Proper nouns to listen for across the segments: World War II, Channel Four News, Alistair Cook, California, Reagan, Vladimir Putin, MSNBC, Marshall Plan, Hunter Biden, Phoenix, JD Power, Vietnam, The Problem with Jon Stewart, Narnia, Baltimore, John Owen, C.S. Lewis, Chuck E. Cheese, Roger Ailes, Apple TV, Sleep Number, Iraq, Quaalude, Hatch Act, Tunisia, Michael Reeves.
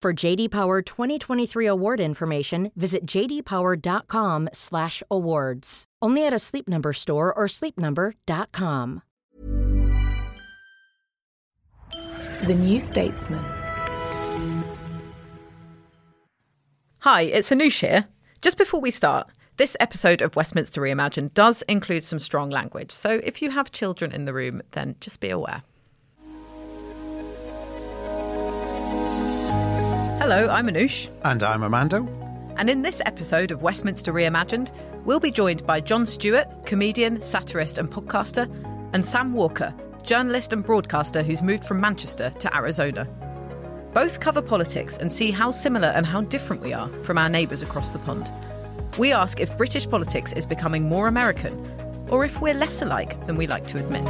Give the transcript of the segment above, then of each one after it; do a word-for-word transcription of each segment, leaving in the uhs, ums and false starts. For J D Power twenty twenty-three award information, visit j d power dot com slash awards. Only at a Sleep Number store or sleep number dot com. The New Statesman. Hi, it's Anoosh here. Just before we start, this episode of Westminster Reimagined does include some strong language, so if you have children in the room, then just be aware. Hello, I'm Anoosh. And I'm Armando. And in this episode of Westminster Reimagined, we'll be joined by Jon Stewart, comedian, satirist and podcaster, and Sam Walker, journalist and broadcaster who's moved from Manchester to Arizona. Both cover politics and see how similar and how different we are from our neighbours across the pond. We ask if British politics is becoming more American, or if we're less alike than we like to admit.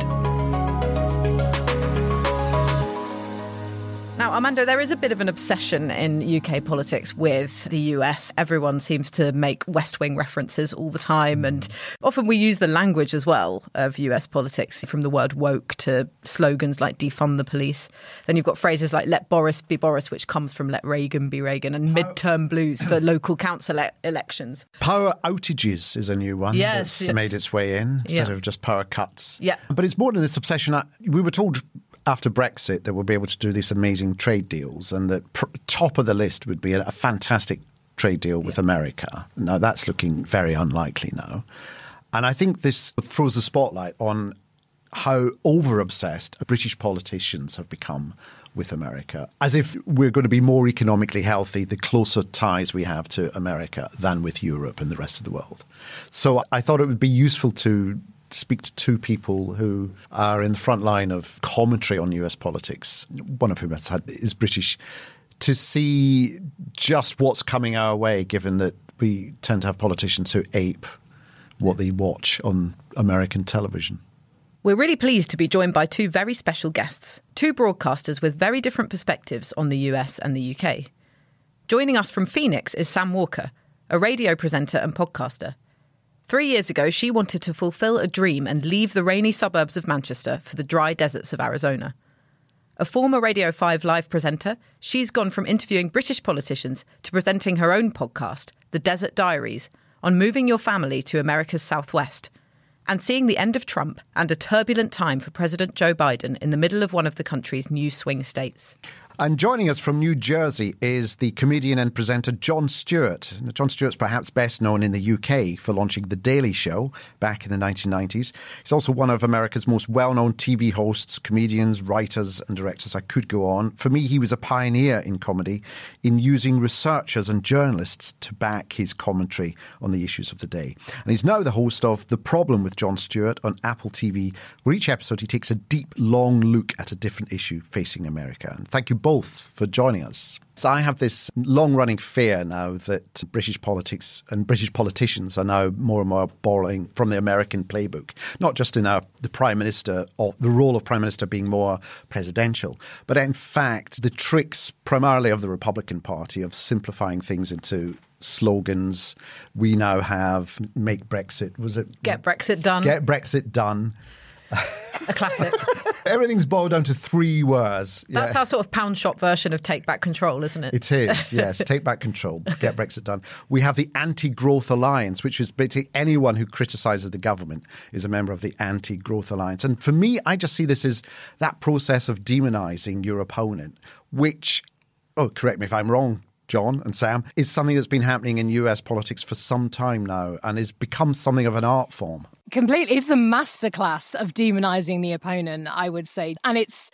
Now, Armando, there is a bit of an obsession in U K politics with the U S. Everyone seems to make West Wing references all the time. And often we use the language as well of U S politics, from the word woke to slogans like defund the police. Then you've got phrases like let Boris be Boris, which comes from let Reagan be Reagan, and po- midterm blues for local council e- elections. Power outages is a new one yes, that's yeah. made its way in instead yeah. of just power cuts. Yeah. But it's more than this obsession. We were told after Brexit that we'll be able to do these amazing trade deals, and the pr- top of the list would be a, a fantastic trade deal with yeah. America. Now, that's looking very unlikely now. And I think this throws the spotlight on how over-obsessed British politicians have become with America, as if we're going to be more economically healthy the closer ties we have to America than with Europe and the rest of the world. So I thought it would be useful to speak to two people who are in the front line of commentary on U S politics, one of whom has had, is British, to see just what's coming our way, given that we tend to have politicians who ape what they watch on American television. We're really pleased to be joined by two very special guests, two broadcasters with very different perspectives on the U S and the U K. Joining us from Phoenix is Sam Walker, a radio presenter and podcaster. Three years ago, she wanted to fulfil a dream and leave the rainy suburbs of Manchester for the dry deserts of Arizona. A former Radio five Live presenter, she's gone from interviewing British politicians to presenting her own podcast, The Desert Diaries, on moving your family to America's southwest and seeing the end of Trump and a turbulent time for President Joe Biden in the middle of one of the country's new swing states. And joining us from New Jersey is the comedian and presenter Jon Stewart. Now, Jon Stewart's perhaps best known in the U K for launching The Daily Show back in the nineteen nineties. He's also one of America's most well-known T V hosts, comedians, writers and directors. I could go on. For me, he was a pioneer in comedy in using researchers and journalists to back his commentary on the issues of the day. And he's now the host of The Problem with Jon Stewart on Apple T V, where each episode he takes a deep, long look at a different issue facing America. And thank you both. both for joining us. So I have this long-running fear now that British politics and British politicians are now more and more borrowing from the American playbook, not just in our, the Prime Minister or the role of Prime Minister being more presidential, but in fact the tricks primarily of the Republican Party of simplifying things into slogans. We now have make Brexit, was it? Get Brexit done. Get Brexit done. A classic. Everything's boiled down to three words. That's yeah. our sort of pound shop version of take back control, isn't it? It is, yes. Take back control. Get Brexit done. We have the Anti-Growth Alliance, which is basically anyone who criticises the government is a member of the Anti-Growth Alliance. And for me, I just see this as that process of demonising your opponent, which oh, correct me if I'm wrong, John and Sam, is something that's been happening in U S politics for some time now and has become something of an art form. Completely. It's a masterclass of demonising the opponent, I would say. And it's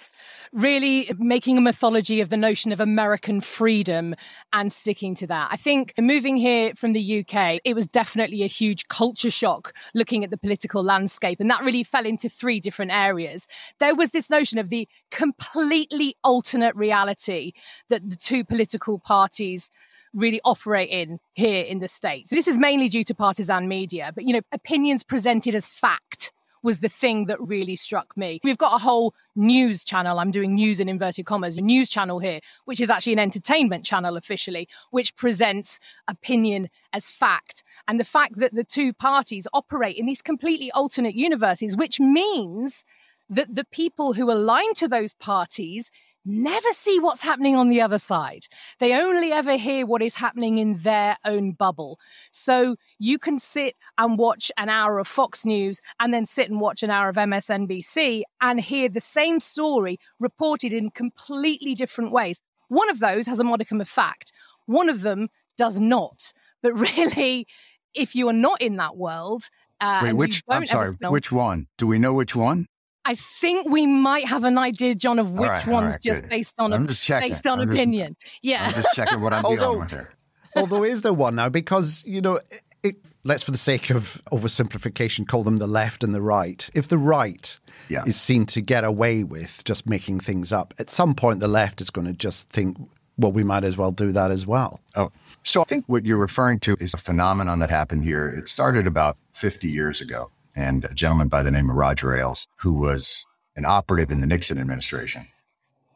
really making a mythology of the notion of American freedom and sticking to that. I think moving here from the U K, it was definitely a huge culture shock looking at the political landscape. And that really fell into three different areas. There was this notion of the completely alternate reality that the two political parties really operate in here in the States. This is mainly due to partisan media, but, you know, opinions presented as fact was the thing that really struck me. We've got a whole news channel, I'm doing news in inverted commas, a news channel here, which is actually an entertainment channel officially, which presents opinion as fact. And the fact that the two parties operate in these completely alternate universes, which means that the people who align to those parties never see what's happening on the other side. They only ever hear what is happening in their own bubble. So you can sit and watch an hour of Fox News and then sit and watch an hour of M S N B C and hear the same story reported in completely different ways. One of those has a modicum of fact. One of them does not. But really, if you are not in that world... Uh, Wait, which, I'm sorry, spend- which one? Do we know which one? I think we might have an idea, John, of which right, one's right, just good. based on a, just based on I'm opinion. Just, yeah, I'm just checking what I'm dealing although, with here. Although is there one now? Because, you know, it, it, let's for the sake of oversimplification call them the left and the right. If the right yeah. is seen to get away with just making things up, at some point the left is going to just think, well, we might as well do that as well. Oh, so I think what you're referring to is a phenomenon that happened here. It started about fifty years ago. And a gentleman by the name of Roger Ailes, who was an operative in the Nixon administration,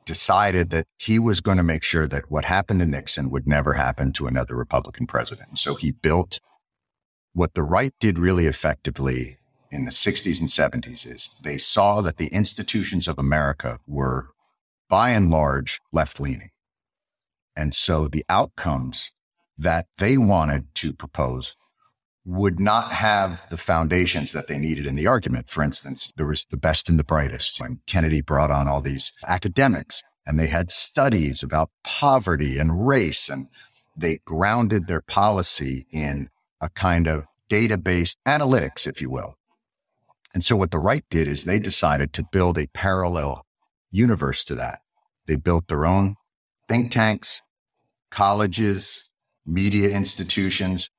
decided that he was going to make sure that what happened to Nixon would never happen to another Republican president. And so he built what the right did really effectively in the sixties and seventies is they saw that the institutions of America were, by and large, left-leaning. And so the outcomes that they wanted to propose would not have the foundations that they needed in the argument. For instance, there was the best and the brightest when Kennedy brought on all these academics and they had studies about poverty and race, and they grounded their policy in a kind of database analytics, if you will. And so what the right did is they decided to build a parallel universe to that. They built their own think tanks, colleges, media institutions,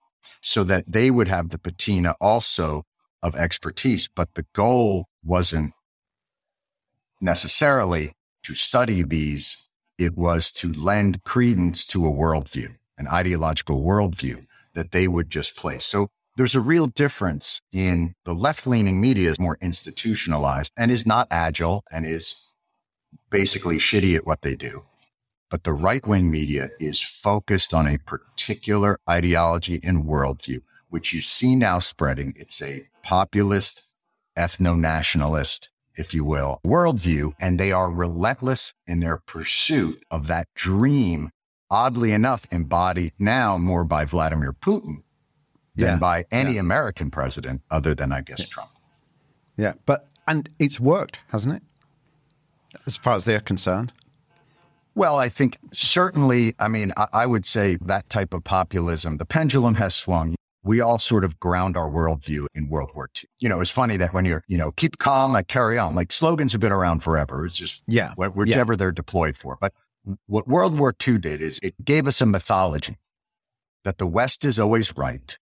so that they would have the patina also of expertise. But the goal wasn't necessarily to study these. It was to lend credence to a worldview, an ideological worldview that they would just place. So there's a real difference in the left-leaning media is more institutionalized and is not agile and is basically shitty at what they do. But the right-wing media is focused on a particular ideology and worldview, which you see now spreading. It's a populist, ethno-nationalist, if you will, worldview, and they are relentless in their pursuit of that dream, oddly enough, embodied now more by Vladimir Putin than yeah. by any yeah. American president other than, I guess, yeah. Trump. Yeah, but and it's worked, hasn't it, as far as they're concerned? Well, I think certainly, I mean, I, I would say that type of populism, the pendulum has swung. We all sort of ground our worldview in World War Two. You know, it's funny that when you're, you know, keep calm, I carry on. Like slogans have been around forever. It's just yeah, whichever yeah. they're deployed for. But what World War Two did is it gave us a mythology that the West is always right,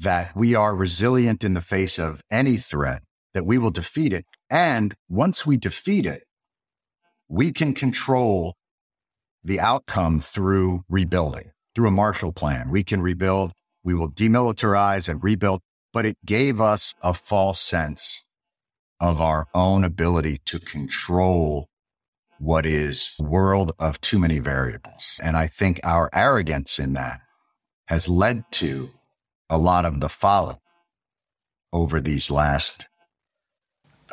that we are resilient in the face of any threat, that we will defeat it. And once we defeat it, we can control the outcome through rebuilding, through a Marshall Plan. We can rebuild, we will demilitarize and rebuild, but it gave us a false sense of our own ability to control what is a world of too many variables. And I think our arrogance in that has led to a lot of the folly over these last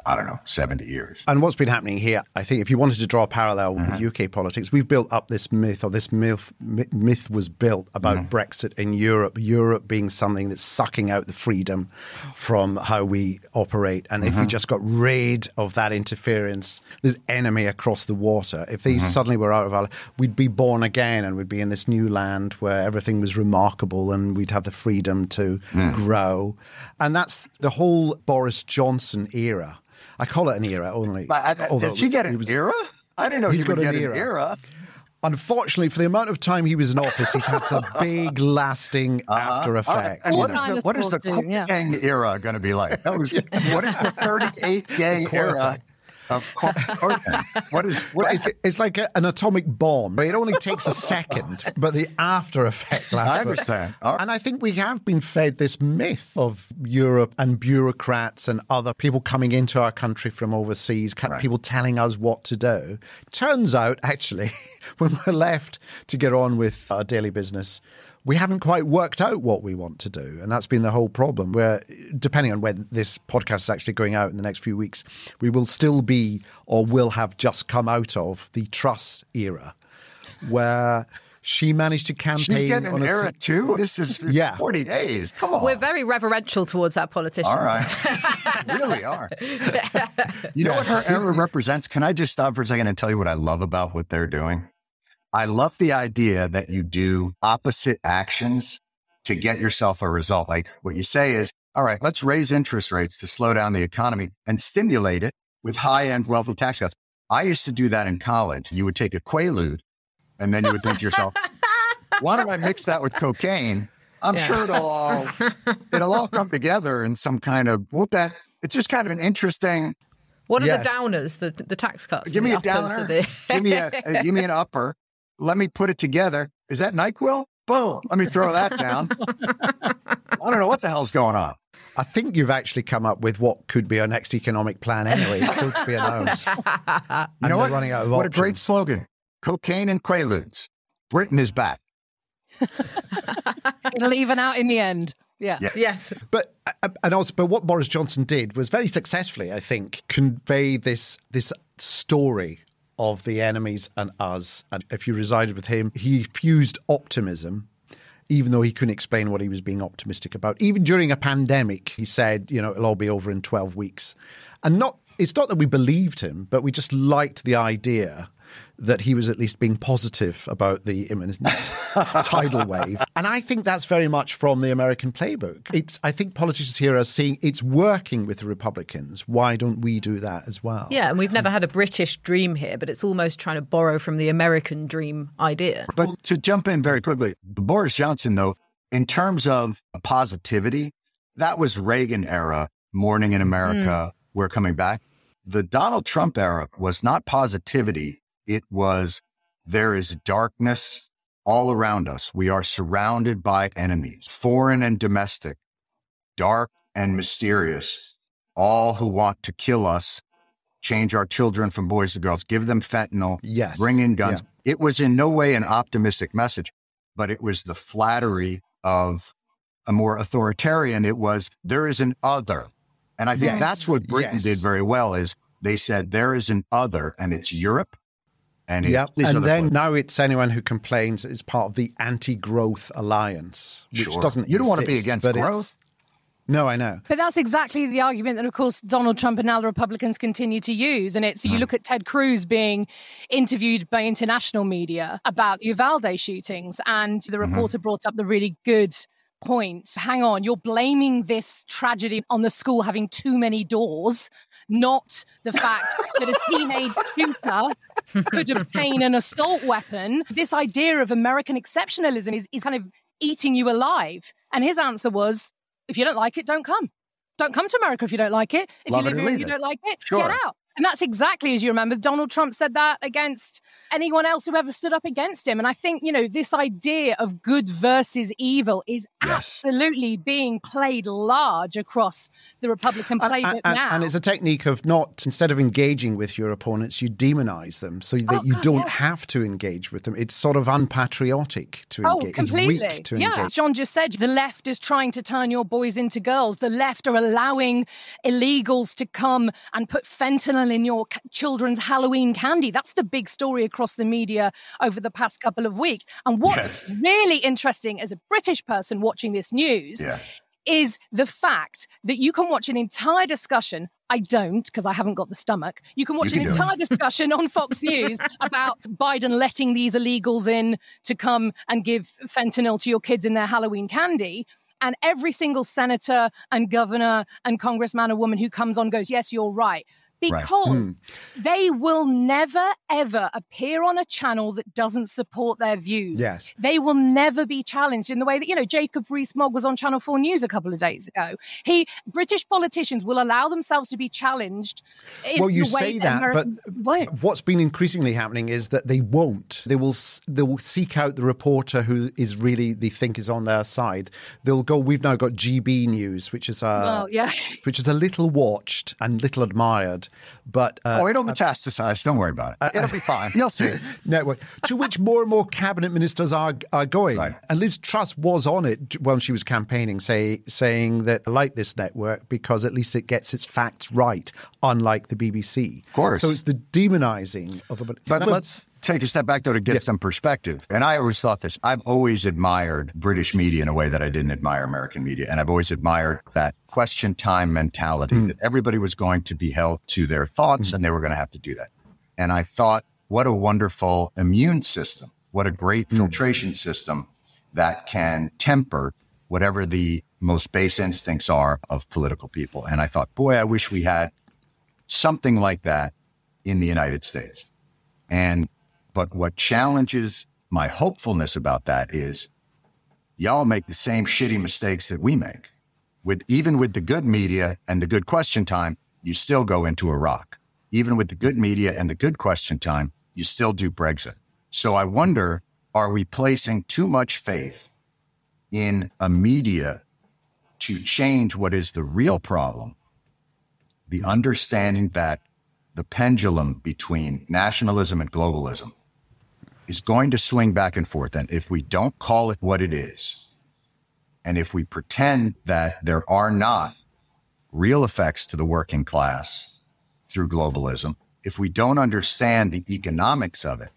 I don't know, seventy years. And what's been happening here, I think if you wanted to draw a parallel uh-huh. with U K politics, we've built up this myth, or this myth myth was built about mm-hmm. Brexit in Europe, Europe being something that's sucking out the freedom from how we operate. And mm-hmm. if we just got rid of that interference, this enemy across the water, if they mm-hmm. suddenly were out of our, we'd be born again and we'd be in this new land where everything was remarkable and we'd have the freedom to mm. grow. And that's the whole Boris Johnson era. I call it an era only. But I, did she get an was, era? I didn't know he's going to get an era. an era. Unfortunately, for the amount of time he was in office, he's had some big, lasting uh-huh. after effects. Uh, and what, is the, what is the Cook yeah. gang era going to be like? Was, yeah. What is the thirty-eighth gang era? Of course. What is, what is it? It's like a, an atomic bomb. It only takes a second, but the after effect lasts. I understand. Right. And I think we have been fed this myth of Europe and bureaucrats and other people coming into our country from overseas, right. people telling us what to do. Turns out, actually, when we're left to get on with our daily business, we haven't quite worked out what we want to do. And that's been the whole problem. We're, depending on when this podcast is actually going out in the next few weeks, we will still be or will have just come out of the Truss era where she managed to campaign. She's getting on an a era se- too? This is yeah. forty days. Come on. We're very reverential towards our politicians. All right. We really are. You know what her era represents? Can I just stop for a second and tell you what I love about what they're doing? I love the idea that you do opposite actions to get yourself a result. Like what you say is, all right, let's raise interest rates to slow down the economy and stimulate it with high-end wealth and tax cuts. I used to do that in college. You would take a Quaalude and then you would think to yourself, why don't I mix that with cocaine? I'm yeah. sure it'll all, it'll all come together in some kind of, what that, it's just kind of an interesting... What are yes. the downers, the, the tax cuts? Give me a downer. The... give, me a, a, give me an upper. Let me put it together. Is that NyQuil? Boom. Let me throw that down. I don't know what the hell's going on. I think you've actually come up with what could be our next economic plan anyway. It's still to be announced. You know what? Running out of what options. A great slogan. Cocaine and Quaaludes. Britain is back. It'll even out in the end. Yeah. Yes. yes. But and also, but what Boris Johnson did was very successfully, I think, convey this this story of the enemies and us. And if you resided with him, he fused optimism, even though he couldn't explain what he was being optimistic about. Even during a pandemic, he said, you know, it'll all be over in twelve weeks. And not it's not that we believed him, but we just liked the idea that he was at least being positive about the imminent tidal wave. And I think that's very much from the American playbook. It's, I think politicians here are seeing it's working with the Republicans. Why don't we do that as well? Yeah, and we've never had a British dream here, but it's almost trying to borrow from the American dream idea. But to jump in very quickly, Boris Johnson, though, in terms of positivity, that was Reagan era, morning in America, mm. we're coming back. The Donald Trump era was not positivity. It was, there is darkness all around us. We are surrounded by enemies, foreign and domestic, dark and mysterious, all who want to kill us, change our children from boys to girls, give them fentanyl, yes. bring in guns. Yeah. It was in no way an optimistic message, but it was the flattery of a more authoritarian. It was, there is an other. And I think yes. that's what Britain yes. did very well is they said, there is an other, and it's Europe. And, it, yep. and then places. Now it's anyone who complains is part of the anti-growth alliance, which sure. doesn't You don't exist, want to be against growth. No, I know. But that's exactly the argument that, of course, Donald Trump and now the Republicans continue to use. And it's, mm. you look at Ted Cruz being interviewed by international media about the Uvalde shootings, and the reporter mm-hmm. brought up the really good point. Hang on, you're blaming this tragedy on the school having too many doors, not the fact that a teenage shooter could obtain an assault weapon. This idea of American exceptionalism is, is kind of eating you alive. And his answer was, if you don't like it, don't come. Don't come to America if you don't like it. If Love you live here and you don't like it, sure. get out. And that's exactly as you remember. Donald Trump said that against anyone else who ever stood up against him. And I think, you know, this idea of good versus evil is yes. absolutely being played large across the Republican playbook and, and, now. And it's a technique of not, instead of engaging with your opponents, you demonize them so that oh, you God, don't yeah. have to engage with them. It's sort of unpatriotic to oh, engage. Completely. It's weak to yeah. engage. As John just said, the left is trying to turn your boys into girls. The left are allowing illegals to come and put fentanyl in your children's Halloween candy. That's the big story across the media over the past couple of weeks. And what's yes. really interesting as a British person watching this news yeah. is the fact that you can watch an entire discussion. I don't, because I haven't got the stomach. You can watch you can an entire discussion on Fox News about Biden letting these illegals in to come and give fentanyl to your kids in their Halloween candy. And every single senator and governor and congressman or woman who comes on goes, yes, you're right. Because right. mm. they will never, ever appear on a channel that doesn't support their views. Yes. They will never be challenged in the way that, you know, Jacob Rees-Mogg was on Channel four News a couple of days ago. He, British politicians will allow themselves to be challenged in well, you the way say that, that but won't. What's been increasingly happening is that they won't. They will, they will seek out the reporter who is really, they think is on their side. They'll go, we've now got G B News, which is a, well, yeah. which is a little watched and little admired. But, uh, oh, it'll metastasize. Don't worry about it. Uh, it'll be fine. You'll see it. Network, to which more and more cabinet ministers are are going. Right. And Liz Truss was on it when she was campaigning, say, saying that I like this network because at least it gets its facts right, unlike the B B C. Of course. So it's the demonizing of a... But that, let's... take a step back, though, to get yes. some perspective. And I always thought this. I've always admired British media in a way that I didn't admire American media. And I've always admired that question time mentality, mm. that everybody was going to be held to their thoughts mm. and they were going to have to do that. And I thought, what a wonderful immune system. What a great mm. filtration system that can temper whatever the most base instincts are of political people. And I thought, boy, I wish we had something like that in the United States. And But what challenges my hopefulness about that is y'all make the same shitty mistakes that we make. With even with the good media and the good question time, you still go into Iraq. Even with the good media and the good question time, you still do Brexit. So I wonder, are we placing too much faith in a media to change what is the real problem? The understanding that the pendulum between nationalism and globalism is going to swing back and forth. And if we don't call it what it is, and if we pretend that there are not real effects to the working class through globalism, if we don't understand the economics of it,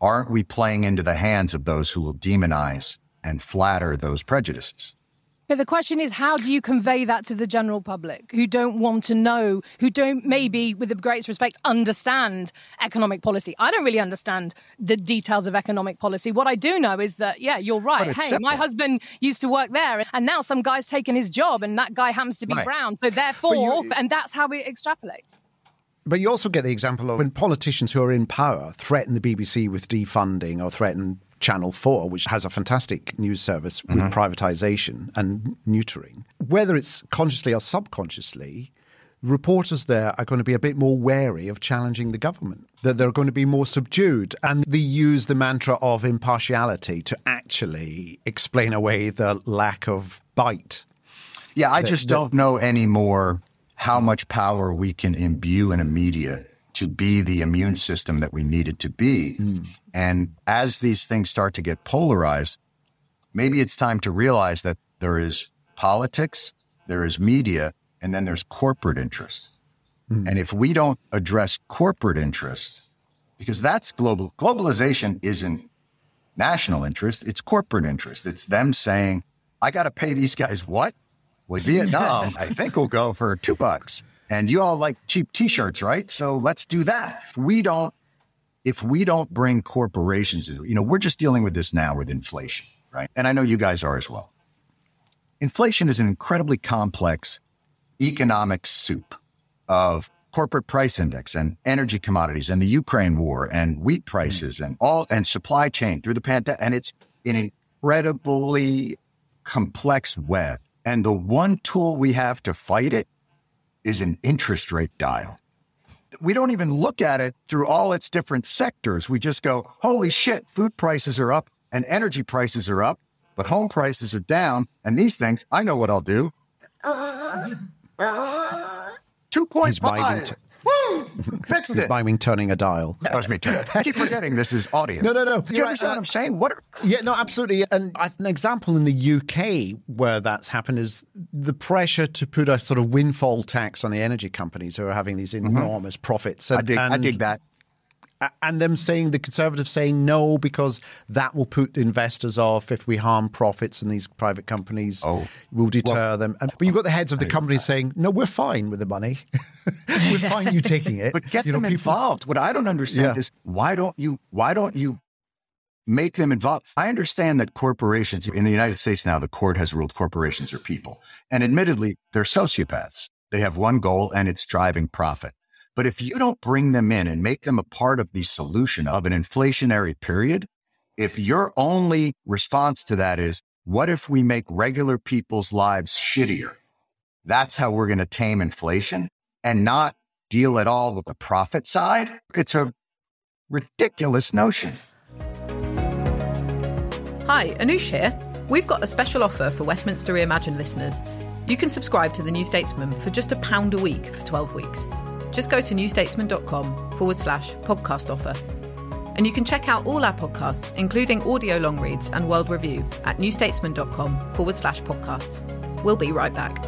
aren't we playing into the hands of those who will demonize and flatter those prejudices? But the question is, how do you convey that to the general public who don't want to know, who don't maybe, with the greatest respect, understand economic policy? I don't really understand the details of economic policy. What I do know is that, yeah, you're right. Hey, simple. My husband used to work there and now some guy's taken his job and that guy happens to be right. brown. So therefore, you, and that's how it extrapolates. But you also get the example of when politicians who are in power threaten the B B C with defunding or threaten Channel four, which has a fantastic news service with mm-hmm. privatization and neutering. Whether it's consciously or subconsciously, reporters there are going to be a bit more wary of challenging the government, that they're going to be more subdued. And they use the mantra of impartiality to actually explain away the lack of bite. Yeah, I that, just that, don't know anymore how much power we can imbue in a media to be the immune system that we needed to be. Mm. And as these things start to get polarized, maybe it's time to realize that there is politics, there is media, and then there's corporate interest. Mm. And if we don't address corporate interest, because that's global, globalization isn't national interest, it's corporate interest. It's them saying, I got to pay these guys what? Well, Vietnam, I think we'll go for two bucks. And you all like cheap T-shirts, right? So let's do that. If we don't, if we don't bring corporations, you know, we're just dealing with this now with inflation, right? And I know you guys are as well. Inflation is an incredibly complex economic soup of corporate price index and energy commodities and the Ukraine war and wheat prices mm. and all and supply chain through the pandemic. And it's an incredibly complex web. And the one tool we have to fight it is an interest rate dial. we don't even look at it through all its different sectors. We just go, holy shit, food prices are up and energy prices are up, but home prices are down. And these things, I know what I'll do. two point five. Woo! Fixed it. It's my wing turning a dial. That was me too. I keep forgetting this is audio. No, no, no. Do you right, understand uh, what I'm saying? What? Are... Yeah, no, absolutely. And an example in the U K where that's happened is the pressure to put a sort of windfall tax on the energy companies who are having these enormous mm-hmm. profits. And, I, dig, and, I dig that. And them saying, the Conservatives saying no, because that will put investors off. If we harm profits and these private companies, oh, will deter well, them. And, but you've got the heads of the companies saying, no, we're fine with the money. We're fine you taking it. But get you them know, people... involved. What I don't understand yeah. is why don't you why don't you make them involved? I understand that corporations in the United States now, the court has ruled corporations are people. And admittedly, they're sociopaths. They have one goal and it's driving profit. But if you don't bring them in and make them a part of the solution of an inflationary period, if your only response to that is, what if we make regular people's lives shittier? That's how we're going to tame inflation and not deal at all with the profit side. It's a ridiculous notion. Hi, Anoosh here. We've got a special offer for Westminster Reimagined listeners. You can subscribe to The New Statesman for just a pound a week for twelve weeks. Just go to newstatesman.com forward slash podcast offer. And you can check out all our podcasts, including audio long reads and World Review at newstatesman.com forward slash podcasts. We'll be right back.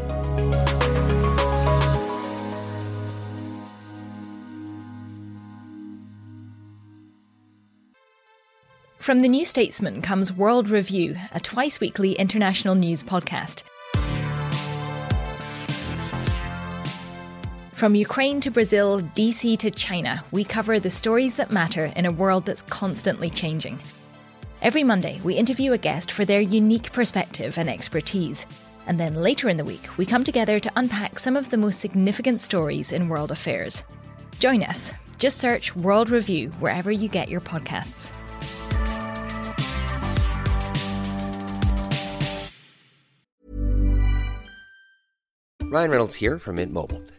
From The New Statesman comes World Review, a twice-weekly international news podcast. From Ukraine to Brazil, D C to China, we cover the stories that matter in a world that's constantly changing. Every Monday, we interview a guest for their unique perspective and expertise. And then later in the week, we come together to unpack some of the most significant stories in world affairs. Join us. Just search World Review wherever you get your podcasts. Ryan Reynolds here from Mint Mobile.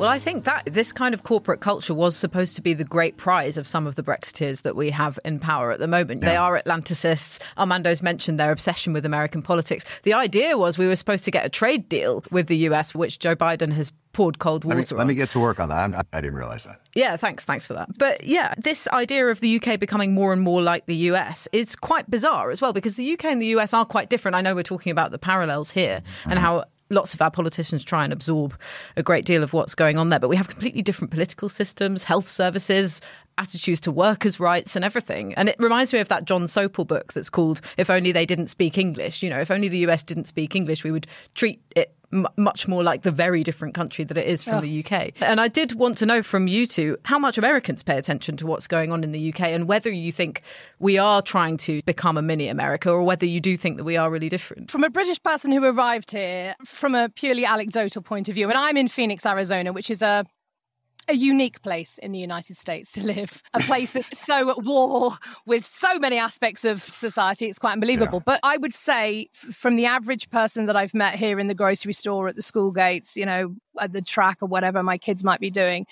Well, I think that this kind of corporate culture was supposed to be the great prize of some of the Brexiteers that we have in power at the moment. Yeah. They are Atlanticists. Armando's mentioned their obsession with American politics. The idea was we were supposed to get a trade deal with the U S, which Joe Biden has poured cold water let me, on. Let me get to work on that. I'm not, I didn't realise that. Yeah, thanks. Thanks for that. But yeah, this idea of the U K becoming more and more like the U S is quite bizarre as well, because the U K and the U S are quite different. I know we're talking about the parallels here mm-hmm. and how lots of our politicians try and absorb a great deal of what's going on there. But we have completely different political systems, health services, attitudes to workers' rights and everything. And it reminds me of that John Sopel book that's called If Only They Didn't Speak English. You know, if only the U S didn't speak English, we would treat it m- much more like the very different country that it is from yeah. the U K. And I did want to know from you two how much Americans pay attention to what's going on in the U K and whether you think we are trying to become a mini America or whether you do think that we are really different. From a British person who arrived here from a purely anecdotal point of view, and I'm in Phoenix, Arizona, which is a A unique place in the United States to live, a place that's so at war with so many aspects of society. It's quite unbelievable. Yeah. But I would say from the average person that I've met here in the grocery store, at the school gates, you know, at the track or whatever my kids might be doing,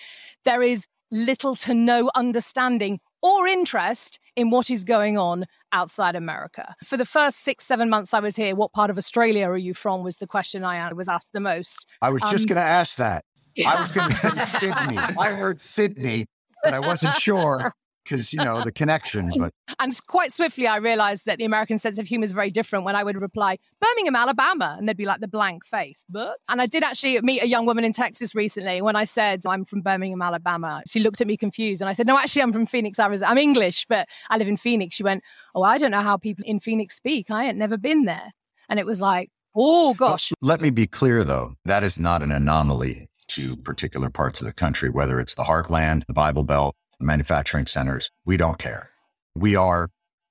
there is little to no understanding or interest in what is going on outside America. For the first six, seven months I was here, what part of Australia are you from was the question I was asked the most. I was um, just going to ask that. I was going to say Sydney. I heard Sydney, but I wasn't sure because, you know, the connection. But And quite swiftly, I realised that the American sense of humour is very different when I would reply, Birmingham, Alabama. And they'd be like the blank face. But And I did actually meet a young woman in Texas recently when I said, I'm from Birmingham, Alabama. She looked at me confused. And I said, no, actually, I'm from Phoenix, Arizona. I'm English, but I live in Phoenix. She went, oh, I don't know how people in Phoenix speak. I ain't never been there. And it was like, Oh, gosh. Let me be clear, though. That is not an anomaly to particular parts of the country, whether it's the heartland, the Bible Belt, manufacturing centers. We don't care. We are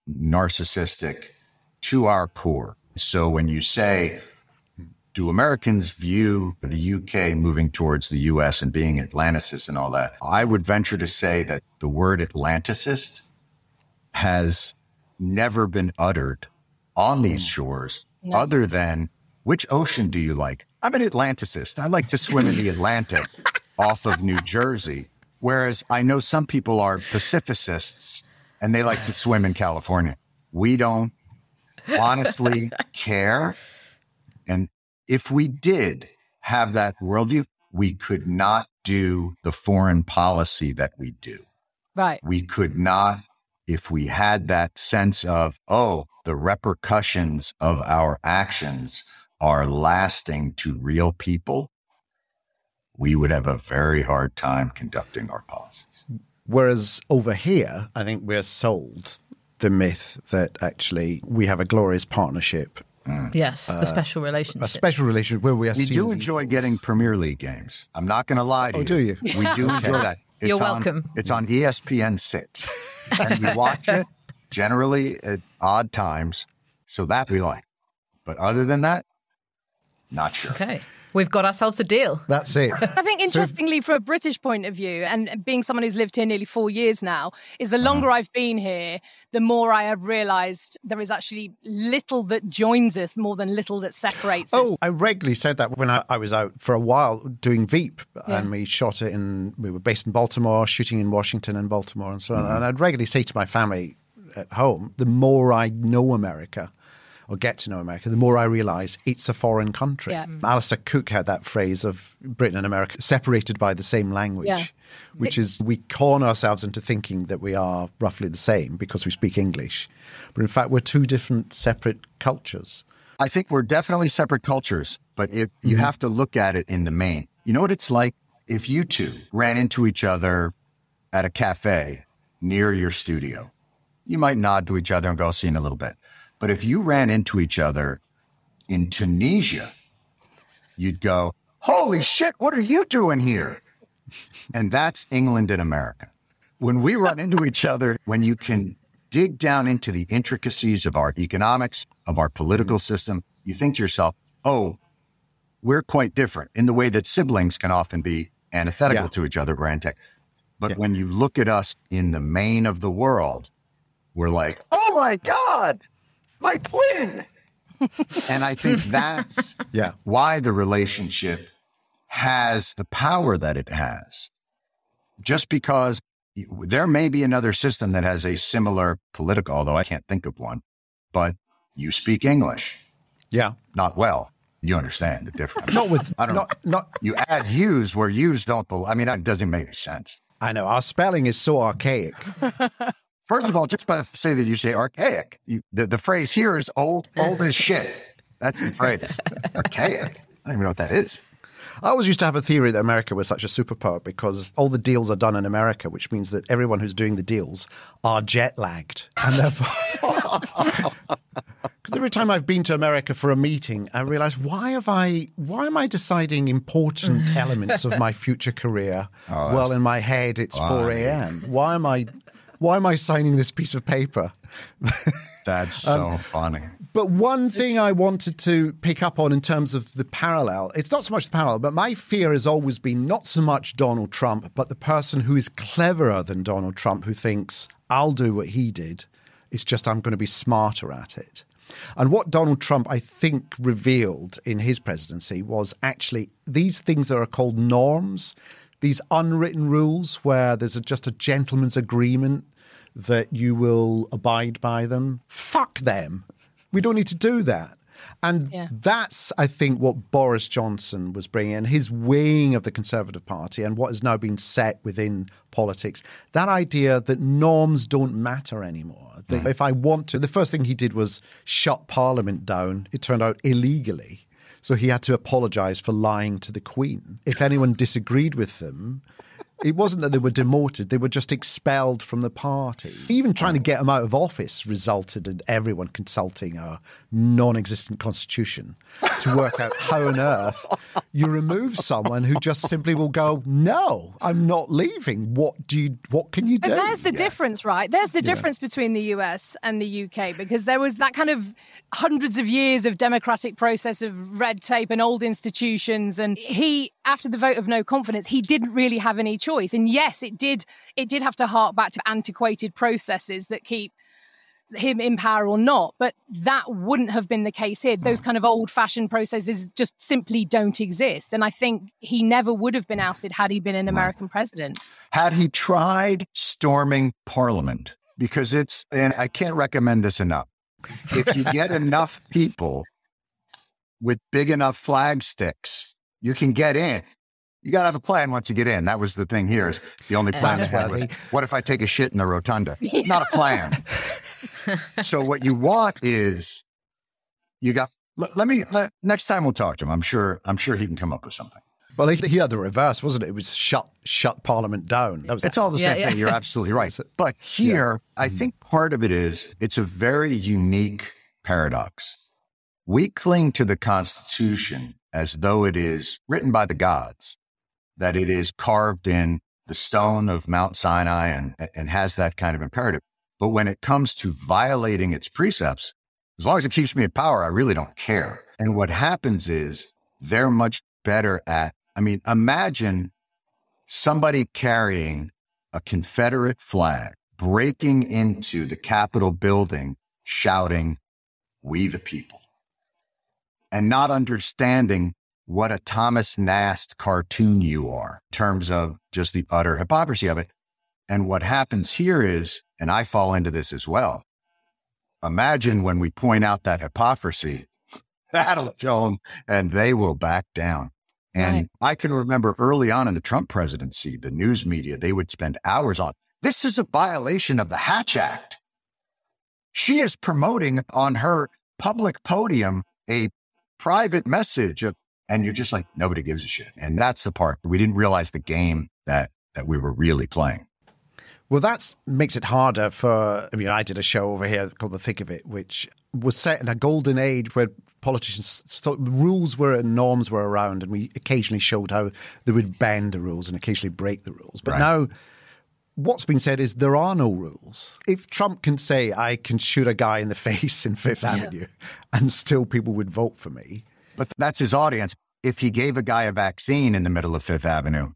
narcissistic to our core. So when you say, do Americans view the U K moving towards the U S and being Atlanticist and all that? I would venture to say that the word Atlanticist has never been uttered on these shores, no. Other than, which ocean do you like? I'm an Atlanticist. I like to swim in the Atlantic off of New Jersey. Whereas I know some people are Pacificists and they like to swim in California. We don't honestly care. And if we did have that worldview, we could not do the foreign policy that we do. Right. We could not, if we had that sense of, oh, the repercussions of our actions are lasting to real people, we would have a very hard time conducting our policies. Whereas over here, I think we're sold the myth that actually we have a glorious partnership. Mm. Yes, the uh, special relationship. A special relationship where we are. We do enjoy equals. Getting Premier League games. I'm not going to lie to oh, you. Oh, do you? We do enjoy that. It's You're on, welcome. It's on E S P N six. And we watch it generally at odd times. So that we like. But other than that, not sure. Okay. We've got ourselves a deal. That's it. I think, interestingly, from a British point of view, and being someone who's lived here nearly four years now, is the longer uh-huh. I've been here, the more I have realised there is actually little that joins us more than little that separates oh, us. Oh, I regularly said that when I, I was out for a while doing Veep, yeah. and we shot it in, we were based in Baltimore, shooting in Washington and Baltimore and so on. Mm-hmm. And I'd regularly say to my family at home, the more I know America, or get to know America, the more I realise it's a foreign country. Yeah. Alistair Cook had that phrase of Britain and America separated by the same language, yeah. which it, is we con ourselves into thinking that we are roughly the same because we speak English. But in fact, we're two different separate cultures. I think we're definitely separate cultures, but if you mm-hmm. have to look at it in the main. You know what it's like if you two ran into each other at a cafe near your studio? You might nod to each other and go, see you in a little bit. But if you ran into each other in Tunisia, you'd go, holy shit, what are you doing here? And that's England and America. When we run into each other, when you can dig down into the intricacies of our economics, of our political system, you think to yourself, oh, we're quite different in the way that siblings can often be antithetical yeah. to each other or anti. But yeah. when you look at us in the main of the world, we're like, oh my God. My twin. And I think that's yeah. why the relationship has the power that it has. Just because there may be another system that has a similar political, although I can't think of one, but you speak English. Yeah. Not well. You understand the difference. Not with, I don't not, know. Not, you add U's where U's don't belong. I mean, it doesn't make any sense. I know. Our spelling is so archaic. First of all, just by say that you say archaic, you, the, the phrase here is old, old as shit. That's the phrase. Archaic. I don't even know what that is. I always used to have a theory that America was such a superpower because all the deals are done in America, which means that everyone who's doing the deals are jet lagged. And therefore, because every time I've been to America for a meeting, I realize, why have I, why am I deciding important elements of my future career? Oh, well, in my head, it's wow. four a.m. Why am I... Why am I signing this piece of paper? That's so um, funny. But one thing I wanted to pick up on in terms of the parallel, it's not so much the parallel, but my fear has always been not so much Donald Trump, but the person who is cleverer than Donald Trump, who thinks, I'll do what he did. It's just I'm going to be smarter at it. And what Donald Trump, I think, revealed in his presidency was actually these things that are called norms. These unwritten rules where there's a, just a gentleman's agreement that you will abide by them. Fuck them. We don't need to do that. And yeah. that's, I think, what Boris Johnson was bringing in, his weighing of the Conservative Party and what has now been set within politics. That idea that norms don't matter anymore. That mm. if I want to, the first thing he did was shut Parliament down. It turned out illegally. So he had to apologise for lying to the Queen. If anyone disagreed with them, It wasn't that they were demoted, they were just expelled from the party. Even trying to get them out of office resulted in everyone consulting our non-existent constitution to work out how on earth you remove someone who just simply will go, no, I'm not leaving. What do you, what can you do? But there's the yeah. difference, right? There's the yeah. difference between the U S and the U K, because there was that kind of hundreds of years of democratic process of red tape and old institutions. And he, after the vote of no confidence, he didn't really have any choice. And yes, it did it did have to hark back to antiquated processes that keep him in power or not, but that wouldn't have been the case here. Those kind of old-fashioned processes just simply don't exist. And I think he never would have been ousted had he been an American president. Had he tried storming Parliament, because it's, and I can't recommend this enough, if you get enough people with big enough flag sticks, you can get in. You got to have a plan once you get in. That was the thing here. Is the only plan uh, plan was, what if I take a shit in the rotunda? Yeah. Not a plan. So what you want is, you got, let, let me, let, next time we'll talk to him. I'm sure, I'm sure he can come up with something. Well, he, he had the reverse, wasn't it? It was shut, shut Parliament down. That was it's it. all the yeah, same yeah. thing. You're absolutely right. But here, yeah. I think part of it is, it's a very unique paradox. We cling to the Constitution as though it is written by the gods, that it is carved in the stone of Mount Sinai and, and has that kind of imperative. But when it comes to violating its precepts, as long as it keeps me in power, I really don't care. And what happens is they're much better at, I mean, imagine somebody carrying a Confederate flag, breaking into the Capitol building, shouting, "We the people," and not understanding what a Thomas Nast cartoon you are in terms of just the utter hypocrisy of it. And what happens here is, and I fall into this as well, imagine when we point out that hypocrisy, that'll show them, and they will back down. And right. I can remember early on in the Trump presidency, the news media, they would spend hours on, this is a violation of the Hatch Act. She is promoting on her public podium a private message of, and you're just like, nobody gives a shit. And that's the part. We didn't realize the game that that we were really playing. Well, that makes it harder for, I mean, I did a show over here called The Thick of It, which was set in a golden age where politicians, so rules were and norms were around, and we occasionally showed how they would bend the rules and occasionally break the rules. But right. now what's been said is there are no rules. If Trump can say, I can shoot a guy in the face in Fifth yeah. Avenue and still people would vote for me. But that's his audience. If he gave a guy a vaccine in the middle of Fifth Avenue,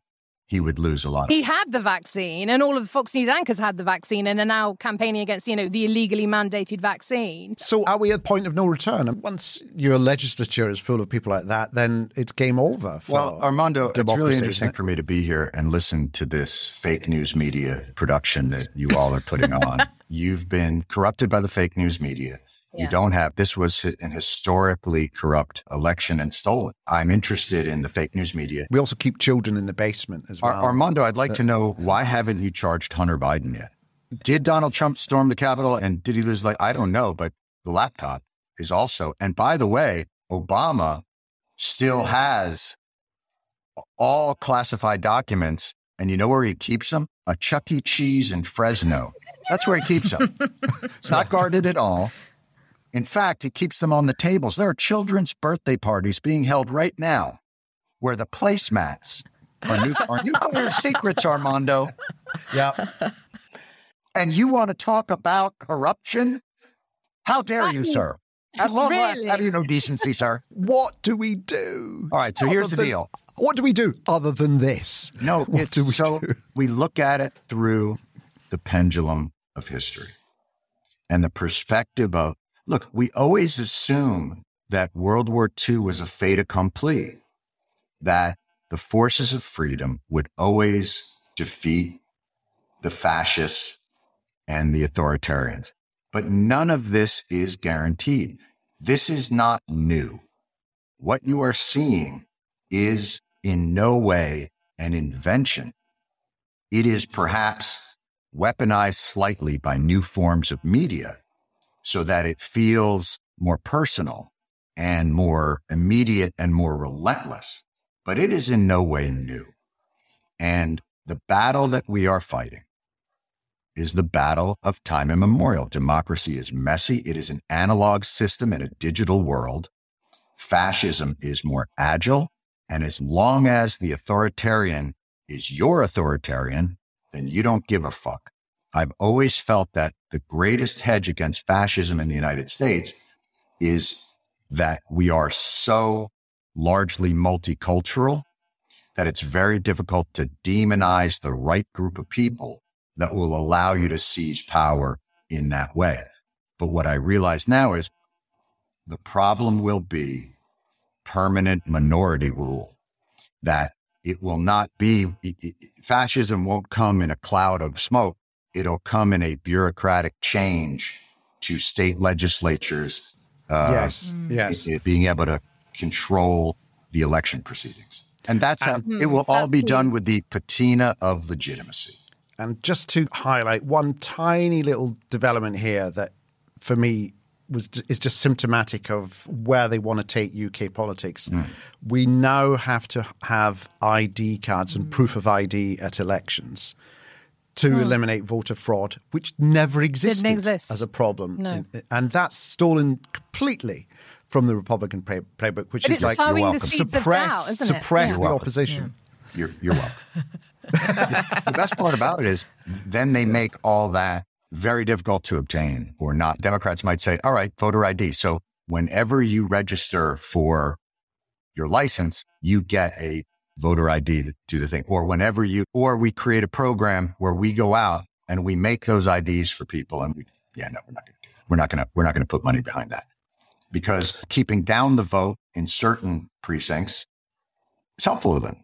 he would lose a lot of. He had the vaccine, and all of the Fox News anchors had the vaccine and are now campaigning against, you know, the illegally mandated vaccine. So are we at point of no return? And once your legislature is full of people like that, then it's game over for Well, Armando, it's really interesting for me to be here and listen to this fake news media production that you all are putting on. You've been corrupted by the fake news media. Yeah. You don't have, this was an historically corrupt election and stolen. I'm interested in the fake news media. We also keep children in the basement as well. Ar- Armando, I'd like but, to know, why haven't you charged Hunter Biden yet? Did Donald Trump storm the Capitol and did he lose? Like, I don't know, but the laptop is also. And by the way, Obama still has all classified documents. And you know where he keeps them? A Chuck E. Cheese in Fresno. That's where he keeps them. It's not guarded at all. In fact, he keeps them on the tables. There are children's birthday parties being held right now where the placemats are, nu- are nuclear secrets, Armando. Yeah. And you want to talk about corruption? How dare I, you, sir? At long really? last, how do you know decency, sir? What do we do? All right, so other here's than, the deal. What do we do other than this? No, what it's, do we so do? We look at it through the pendulum of history and the perspective of, look, we always assume that World War Two was a fait accompli, that the forces of freedom would always defeat the fascists and the authoritarians. But none of this is guaranteed. This is not new. What you are seeing is in no way an invention. It is perhaps weaponized slightly by new forms of media, so that it feels more personal and more immediate and more relentless. But it is in no way new. And The battle that we are fighting is the battle of time immemorial. Democracy is messy. It is an analog system in a digital world. Fascism is more agile. And as long as the authoritarian is your authoritarian, then you don't give a fuck. I've always felt that the greatest hedge against fascism in the United States is that we are so largely multicultural that it's very difficult to demonize the right group of people that will allow you to seize power in that way. But what I realize now is the problem will be permanent minority rule, that it will not be, it, it, fascism won't come in a cloud of smoke. It'll come in a bureaucratic change to state legislatures uh, yes. Yes. It, it being able to control the election proceedings. And that's how um, it will all be done with the patina of legitimacy. And just to highlight one tiny little development here that for me was is just symptomatic of where they want to take U K politics. Mm. We now have to have I D cards and proof of I D at elections to mm. eliminate voter fraud, which never existed exist. as a problem. No. And that's stolen completely from the Republican play- playbook, which but is like you're welcome. The suppress doubt, suppress yeah. the opposition. Yeah. You're, you're welcome. The best part about it is then they make all that very difficult to obtain or not. Democrats might say, all right, voter I D. So whenever you register for your license, you get a voter I D to do the thing. Or whenever you, or we create a program where we go out and we make those I Ds for people. And we, yeah, no, we're not going to do that. We're not going to, we're not going to put money behind that because keeping down the vote in certain precincts is helpful to them.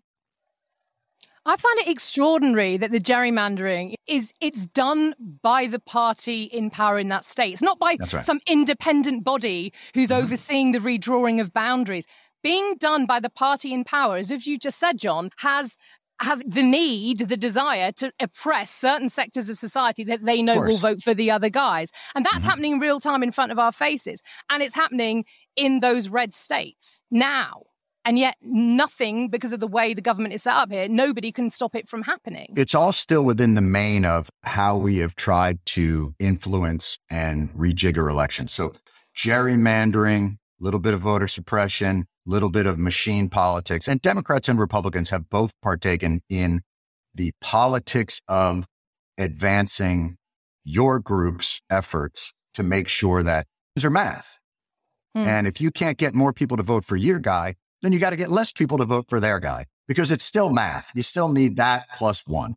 I find it extraordinary that the gerrymandering is it's done by the party in power in that state. It's not by right. some independent body who's mm-hmm. overseeing the redrawing of boundaries. Being done by the party in power, as if you just said, John, has has the need, the desire to oppress certain sectors of society that they know will vote for the other guys. And that's mm-hmm. happening in real time in front of our faces. And it's happening in those red states now. And yet nothing, because of the way the government is set up here, nobody can stop it from happening. It's all still within the main of how we have tried to influence and rejigger elections. So gerrymandering, a little bit of voter suppression, a little bit of machine politics. And Democrats and Republicans have both partaken in the politics of advancing your group's efforts to make sure that these are math. Hmm. And if you can't get more people to vote for your guy, then you got to get less people to vote for their guy because it's still math. You still need that plus one.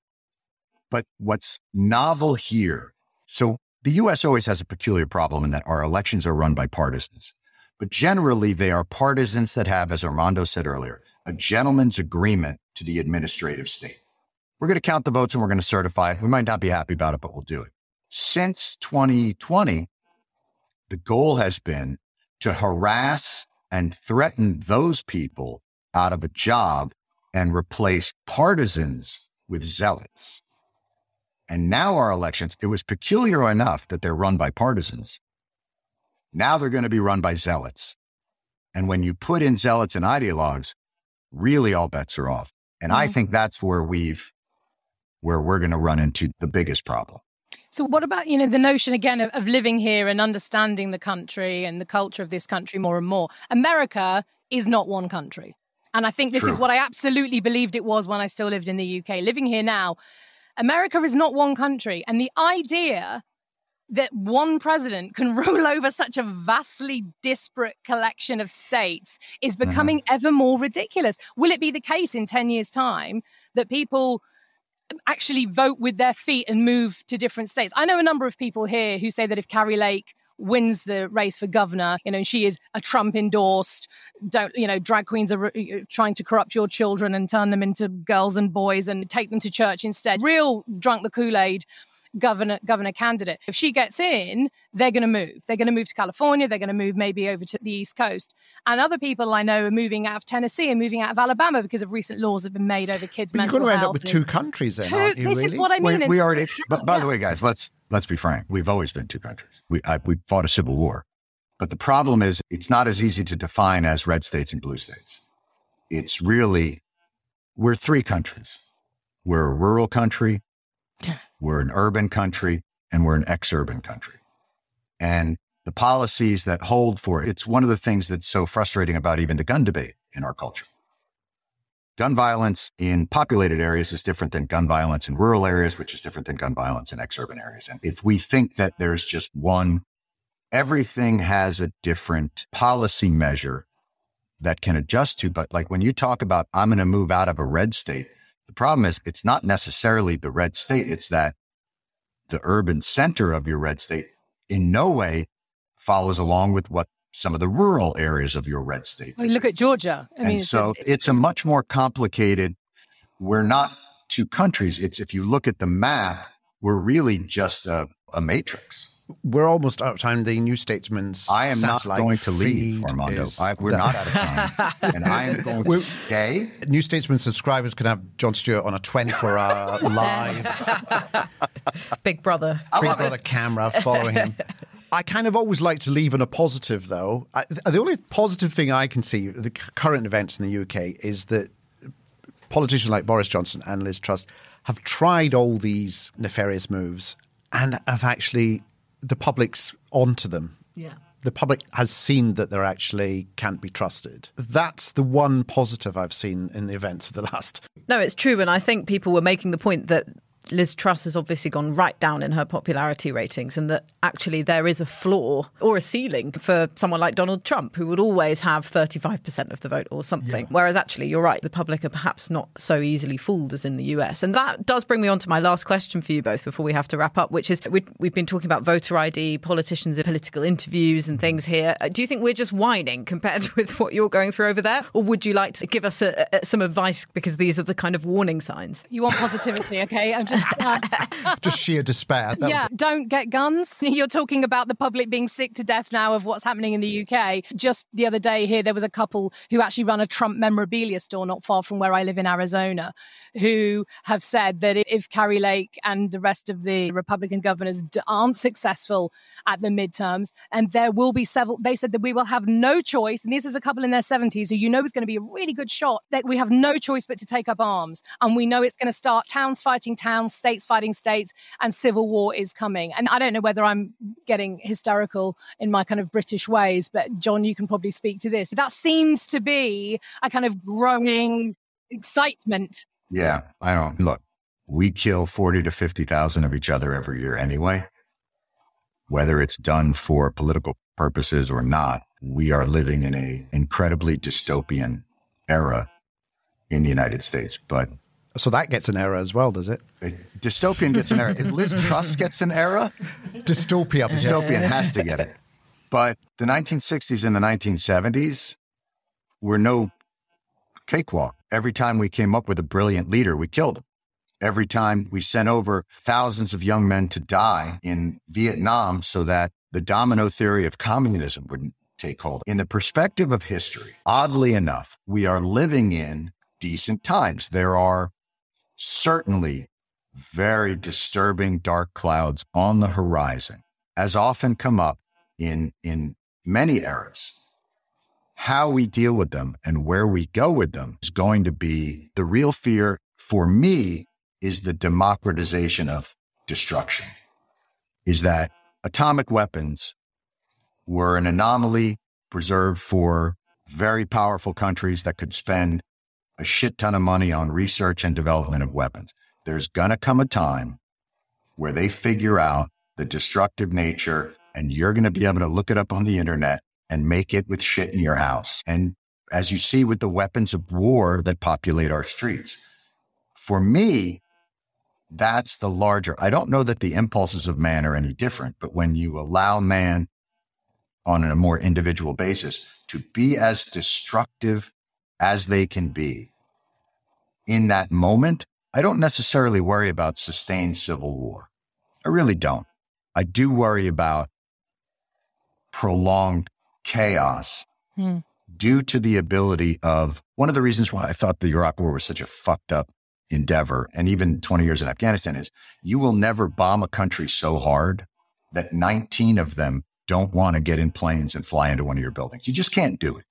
But what's novel here, so the U S always has a peculiar problem in that our elections are run by partisans, but generally they are partisans that have, as Armando said earlier, a gentleman's agreement to the administrative state. We're going to count the votes and we're going to certify it. We might not be happy about it, but we'll do it. Since twenty twenty, the goal has been to harass and threaten those people out of a job and replace partisans with zealots. And now our elections, it was peculiar enough that they're run by partisans. Now they're going to be run by zealots. And when you put in zealots and ideologues, really all bets are off. And mm-hmm. I think that's where we've, where we're going to run into the biggest problem. So what about, you know, the notion again of, of living here and understanding the country and the culture of this country more and more? America is not one country. And I think this True. Is what I absolutely believed it was when I still lived in the U K. Living here now, America is not one country. And the idea that one president can rule over such a vastly disparate collection of states is becoming uh-huh. ever more ridiculous. Will it be the case in ten years' time that people actually vote with their feet and move to different states? I know a number of people here who say that if Kari Lake wins the race for governor, you know, and she is a Trump endorsed, don't, you know, drag queens are re- trying to corrupt your children and turn them into girls and boys and take them to church instead. Real drunk the Kool-Aid governor, governor candidate. If she gets in, they're going to move. They're going to move to California. They're going to move maybe over to the East Coast. And other people I know are moving out of Tennessee and moving out of Alabama because of recent laws that have been made over kids' but mental health. You're going to end up with two countries then, two, aren't you, This really? Is what I mean. We, we already, but by yeah. the way, guys, let's let's be frank. We've always been two countries. We I, we fought a civil war. But the problem is it's not as easy to define as red states and blue states. It's really, we're three countries. We're a rural country, we're an urban country, and we're an ex-urban country. And the policies that hold for it's one of the things that's so frustrating about even the gun debate in our culture. Gun violence in populated areas is different than gun violence in rural areas, which is different than gun violence in ex-urban areas. And if we think that there's just one, everything has a different policy measure that can adjust to. But like when you talk about, I'm going to move out of a red state, the problem is it's not necessarily the red state. It's that the urban center of your red state in no way follows along with what some of the rural areas of your red state. Well, look at Georgia. I and mean, so it's, it's a much more complicated, we're not two countries. It's if you look at the map, we're really just a, a matrix. We're almost out of time. The New Statesman's I am not going to leave, Armando. I, we're that. not out of time. And I am going to we're, stay. New Statesman subscribers can have Jon Stewart on a twenty-four hour live. Big brother. Big brother it. camera following him. I kind of always like to leave on a positive, though. I, the only positive thing I can see, the current events in the U K, is that politicians like Boris Johnson and Liz Truss have tried all these nefarious moves and have actually... the public's onto them. Yeah. The public has seen that they're actually can't be trusted. That's the one positive I've seen in the events of the last. No, it's true. And I think people were making the point that Liz Truss has obviously gone right down in her popularity ratings and that actually there is a floor or a ceiling for someone like Donald Trump, who would always have thirty-five percent of the vote or something. Yeah. Whereas actually, you're right, the public are perhaps not so easily fooled as in the U S. And that does bring me on to my last question for you both before we have to wrap up, which is we've been talking about voter I D, politicians in political interviews and things here. Do you think we're just whining compared with what you're going through over there? Or would you like to give us a, a, some advice, because these are the kind of warning signs? You want positivity, OK? I'm just just sheer despair. That yeah, would... don't get guns. You're talking about the public being sick to death now of what's happening in the U K. Just the other day here, there was a couple who actually run a Trump memorabilia store not far from where I live in Arizona, who have said that if Kari Lake and the rest of the Republican governors aren't successful at the midterms, and there will be several, they said that we will have no choice. And this is a couple in their seventies who you know is going to be a really good shot, that we have no choice but to take up arms. And we know it's going to start towns fighting towns, states fighting states, and civil war is coming. And I don't know whether I'm getting hysterical in my kind of British ways, but John, you can probably speak to this. That seems to be a kind of growing excitement. Yeah, I don't. Look, we kill forty to fifty thousand of each other every year anyway. Whether it's done for political purposes or not, we are living in an incredibly dystopian era in the United States. But so that gets an error as well, does it? Dystopian gets an error. If Liz Truss gets an error, dystopia. Dystopian has to get it. But the nineteen sixties and the nineteen seventies were no cakewalk. Every time we came up with a brilliant leader, we killed him. Every time we sent over thousands of young men to die in Vietnam so that the domino theory of communism wouldn't take hold. In the perspective of history, oddly enough, we are living in decent times. There are certainly very disturbing dark clouds on the horizon, as often come up in in many eras. How we deal with them and where we go with them is going to be the real fear for me, is the democratization of destruction, is that atomic weapons were an anomaly reserved for very powerful countries that could spend a shit ton of money on research and development of weapons. There's going to come a time where they figure out the destructive nature, and you're going to be able to look it up on the internet and make it with shit in your house. And as you see with the weapons of war that populate our streets, for me, that's the larger. I don't know that the impulses of man are any different, but when you allow man on a more individual basis to be as destructive as they can be in that moment, I don't necessarily worry about sustained civil war. I really don't. I do worry about prolonged chaos mm. due to the ability of, one of the reasons why I thought the Iraq war was such a fucked up endeavor, and even twenty years in Afghanistan, is you will never bomb a country so hard that nineteen of them don't want to get in planes and fly into one of your buildings. You just can't do it.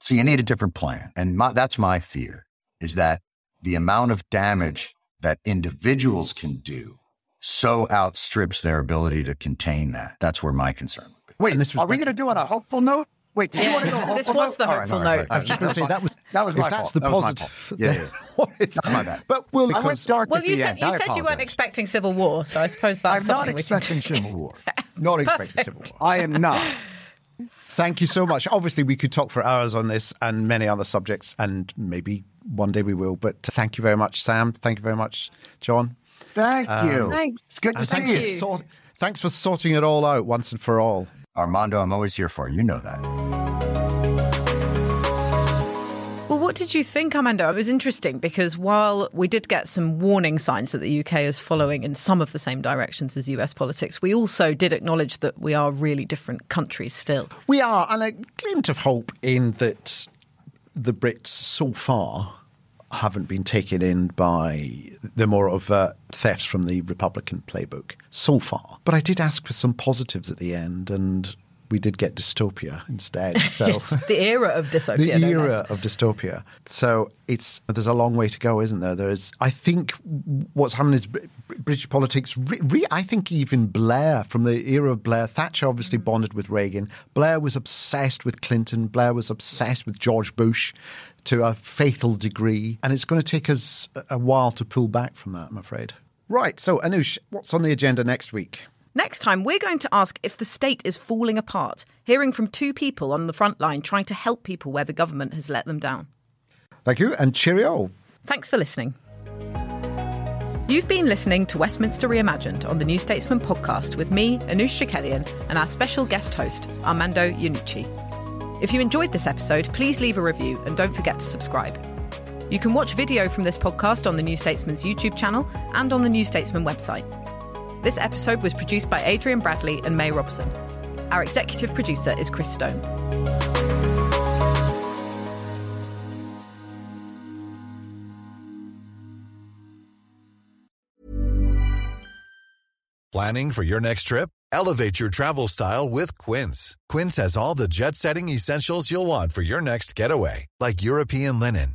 So you need a different plan. And my, that's my fear, is that the amount of damage that individuals can do so outstrips their ability to contain that. That's where my concern would be. Wait, and this was are we going to do on a hopeful note? Wait, did yeah. you want to go on a hopeful note? This was the hopeful note. All right, all right, right, right. I was just going to say, that was, that was my if that's fault. The that positive. Was my fault. Yeah, yeah. It's my bad. But we'll, because, I went dark well, at you the said, end. Well, you I said apologize. You weren't expecting civil war, so I suppose that's I'm something we should I'm not expecting civil war. Not expecting civil war. I am not. Thank you so much. Obviously, we could talk for hours on this and many other subjects, and maybe one day we will. But thank you very much, Sam. Thank you very much, John. Thank um, you. Thanks. It's good to see you. Sort- thanks for sorting it all out once and for all. Armando, I'm always here for you. You know that. Well, what did you think, Armando? It was interesting because while we did get some warning signs that the U K is following in some of the same directions as U S politics, we also did acknowledge that we are really different countries still. We are. And a glint of hope in that the Brits so far haven't been taken in by the more overt thefts from the Republican playbook so far. But I did ask for some positives at the end, and we did get dystopia instead. So yes, the era of dystopia. The no era less. of dystopia. So it's there's a long way to go, isn't there? There is. I think what's happened is British politics. Re, re, I think even Blair, from the era of Blair, Thatcher obviously mm-hmm. bonded with Reagan. Blair was obsessed with Clinton. Blair was obsessed with George Bush, to a fatal degree. And it's going to take us a while to pull back from that, I'm afraid. Right, so Anoosh, what's on the agenda next week? Next time, we're going to ask if the state is falling apart, hearing from two people on the front line trying to help people where the government has let them down. Thank you, and cheerio. Thanks for listening. You've been listening to Westminster Reimagined on the New Statesman podcast with me, Anoosh Chakelian, and our special guest host, Armando Iannucci. If you enjoyed this episode, please leave a review and don't forget to subscribe. You can watch video from this podcast on The New Statesman's YouTube channel and on the New Statesman website. This episode was produced by Adrian Bradley and May Robson. Our executive producer is Chris Stone. Planning for your next trip? Elevate your travel style with Quince. Quince has all the jet-setting essentials you'll want for your next getaway, like European linen,